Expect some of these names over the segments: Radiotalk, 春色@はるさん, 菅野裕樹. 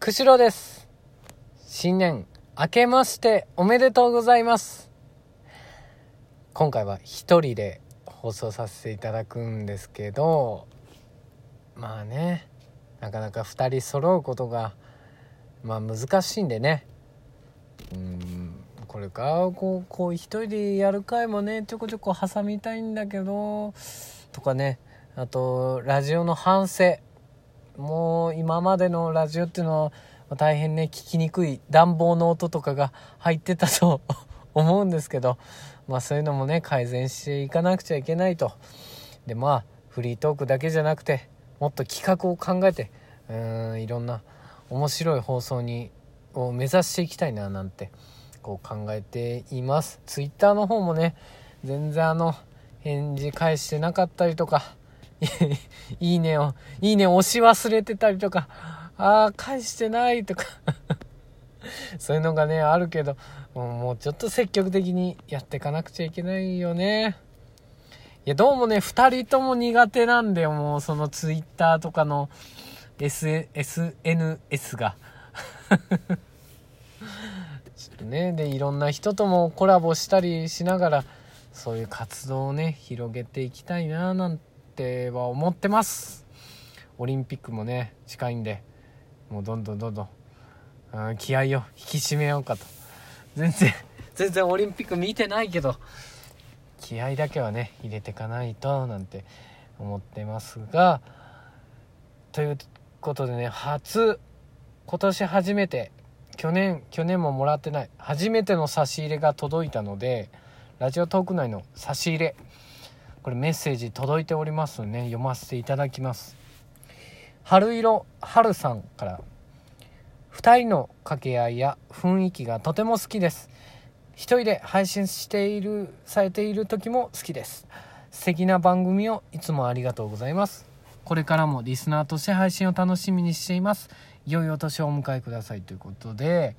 釧路です。新年明けましておめでとうございます。今回は一人で放送させていただくんですけど、まあね、なかなか二人揃うことが難しいんでね、これからこう一人でやる回もね、ちょこちょこ挟みたいんだけどとかね、あとラジオの反省、もう今までのラジオっていうのは大変ね、聞きにくい暖房の音とかが入ってたと思うんですけど、そういうのもね、改善していかなくちゃいけないと。でフリートークだけじゃなくて、もっと企画を考えて、いろんな面白い放送を目指していきたいななんて考えています。ツイッターの方もね、全然返事返してなかったりとかいいねを押し忘れてたりとか、返してないとかそういうのがねあるけど、もうちょっと積極的にやっていかなくちゃいけないよね。いや、どうもね、2人とも苦手なんで、もうそのツイッターとかの SNS がちょっとね、でいろんな人ともコラボしたりしながら、そういう活動をね広げていきたいななんては思ってます。オリンピックもね近いんで、もうどんどん気合を引き締めようかと。全然オリンピック見てないけど、気合だけはね入れてかないとなんて思ってますが、ということでね、今年初めて、去年ももらってない初めての差し入れが届いたので、ラジオトーク内の差し入れ、これメッセージ届いておりますので、ね、読ませていただきます。春色春さんから、2人の掛け合いや雰囲気がとても好きです。一人で配信されている時も好きです。素敵な番組をいつもありがとうございます。これからもリスナーとして配信を楽しみにしています。いよいよ年をお迎えくださいということで、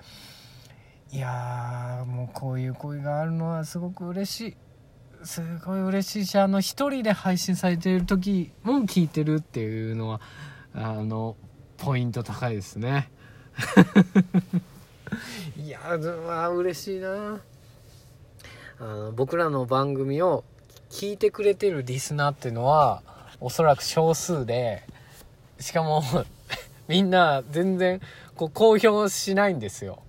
いやー、もうこういう声があるのはすごく嬉しい、すごい嬉しいし、一人で配信されている時も聞いてるっていうのはポイント高いですねいや嬉しいな。僕らの番組を聞いてくれてるリスナーっていうのはおそらく少数で、しかもみんな全然公表しないんですよ。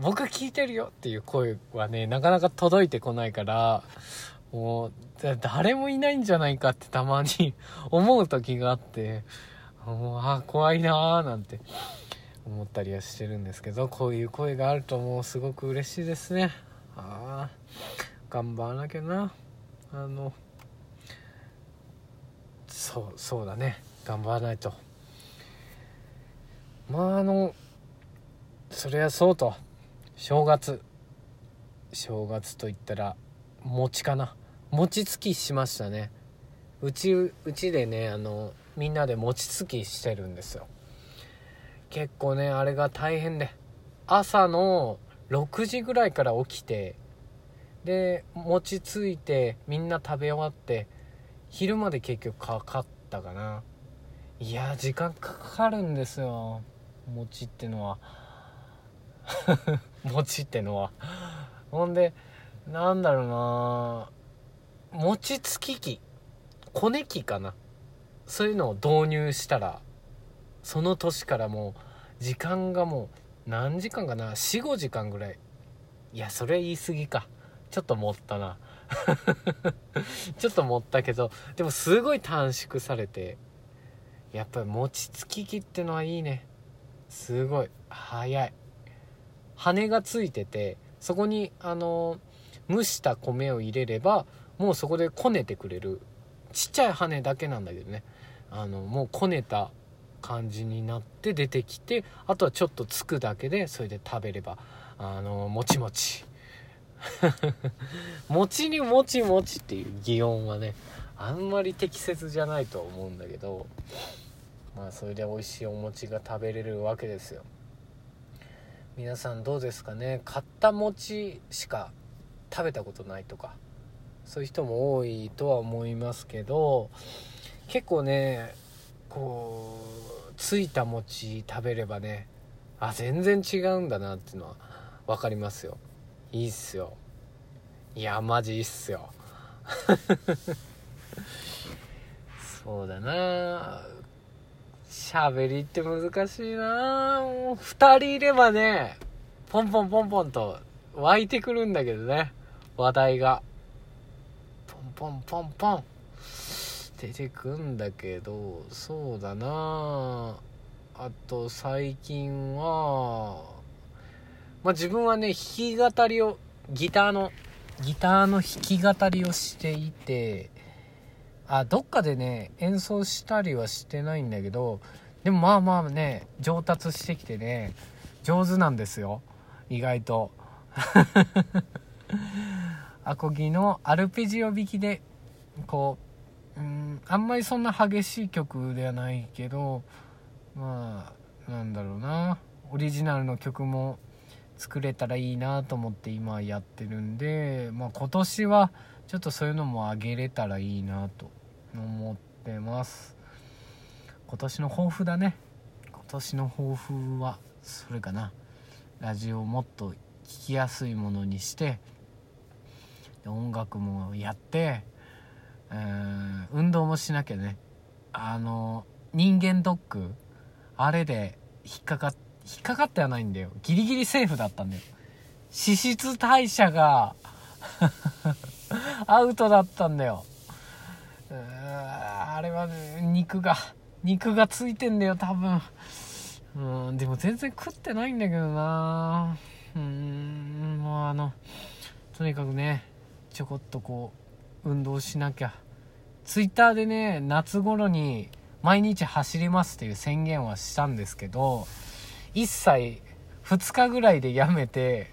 僕聞いてるよっていう声はね、なかなか届いてこないから、もう誰もいないんじゃないかってたまに思う時があって、もう怖いなーなんて思ったりはしてるんですけど、こういう声があるともうすごく嬉しいですね。頑張らなきゃな。そうだね、頑張らないと。それはそうと、正月といったら餅かな。餅つきしましたね。うちでね、みんなで餅つきしてるんですよ。結構ねあれが大変で、朝の6時ぐらいから起きて、で餅ついてみんな食べ終わって、昼まで結局かかったかな。いや、時間かかるんですよ、餅ってのは餅ってのはほんで、なんだろうな、餅つき機、こね機かな、そういうのを導入したら、その年からもう時間がもう何時間かな、 4,5 時間ぐらい。いや、それ言い過ぎか、ちょっと盛ったなちょっと盛ったけど、でもすごい短縮されて、やっぱり餅つき機ってのはいいね。すごい早い、羽がついてて、そこに蒸した米を入れればもうそこでこねてくれる。ちっちゃい羽だけなんだけどね、もうこねた感じになって出てきて、あとはちょっとつくだけで、それで食べればもちもちもちにもちもちっていう擬音はね、あんまり適切じゃないと思うんだけど、それで美味しいお餅が食べれるわけですよ。皆さんどうですかね。買った餅しか食べたことないとか、そういう人も多いとは思いますけど、結構ね、ついた餅食べればね、あ、全然違うんだなっていうのは分かりますよ。いいっすよ。いや、マジいいっすよ。そうだな、喋りって難しいな。もう2人いればね、ポンポンポンポンと湧いてくるんだけどね、話題がポンポンポンポン出てくんだけど、そうだなあ。と最近は自分はね、弾き語りを、ギターの弾き語りをしていて、どっかでね演奏したりはしてないんだけど、でもまあね上達してきてね、上手なんですよ意外と。アコギのアルペジオ弾きでこう、あんまりそんな激しい曲ではないけど、なんだろうな、オリジナルの曲も作れたらいいなと思って今やってるんで、今年はちょっとそういうのもあげれたらいいなと思ってます。今年の抱負だね。今年の抱負はそれかな。ラジオをもっと聞きやすいものにして、音楽もやって、運動もしなきゃね。人間ドック、あれで引っかかってはないんだよ。ギリギリセーフだったんだよ。脂質代謝がアウトだったんだよ。あれは、ね、肉がついてんだよ多分。でも全然食ってないんだけどな。もうとにかくね、ちょこっとこう運動しなきゃ。ツイッターでね、夏頃に毎日走りますっていう宣言はしたんですけど、一切2日ぐらいでやめて、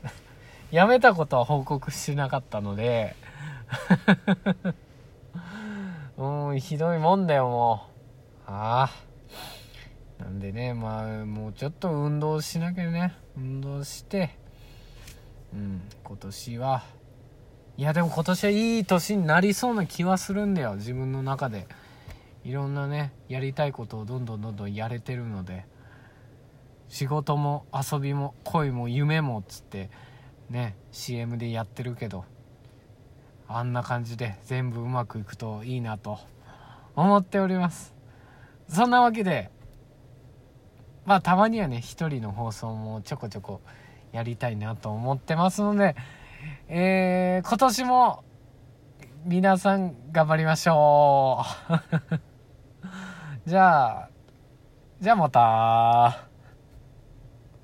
やめたことは報告しなかったのでひどいもんだよもう。なんでね、もうちょっと運動しなきゃね。運動して今年は、いやでも今年はいい年になりそうな気はするんだよ自分の中で。いろんなねやりたいことをどんどんやれてるので、仕事も遊びも恋も夢もつってね CM でやってるけど、あんな感じで全部うまくいくといいなと思っております。そんなわけでたまにはね一人の放送もちょこちょこやりたいなと思ってますので、今年も皆さん頑張りましょう。じゃあまた。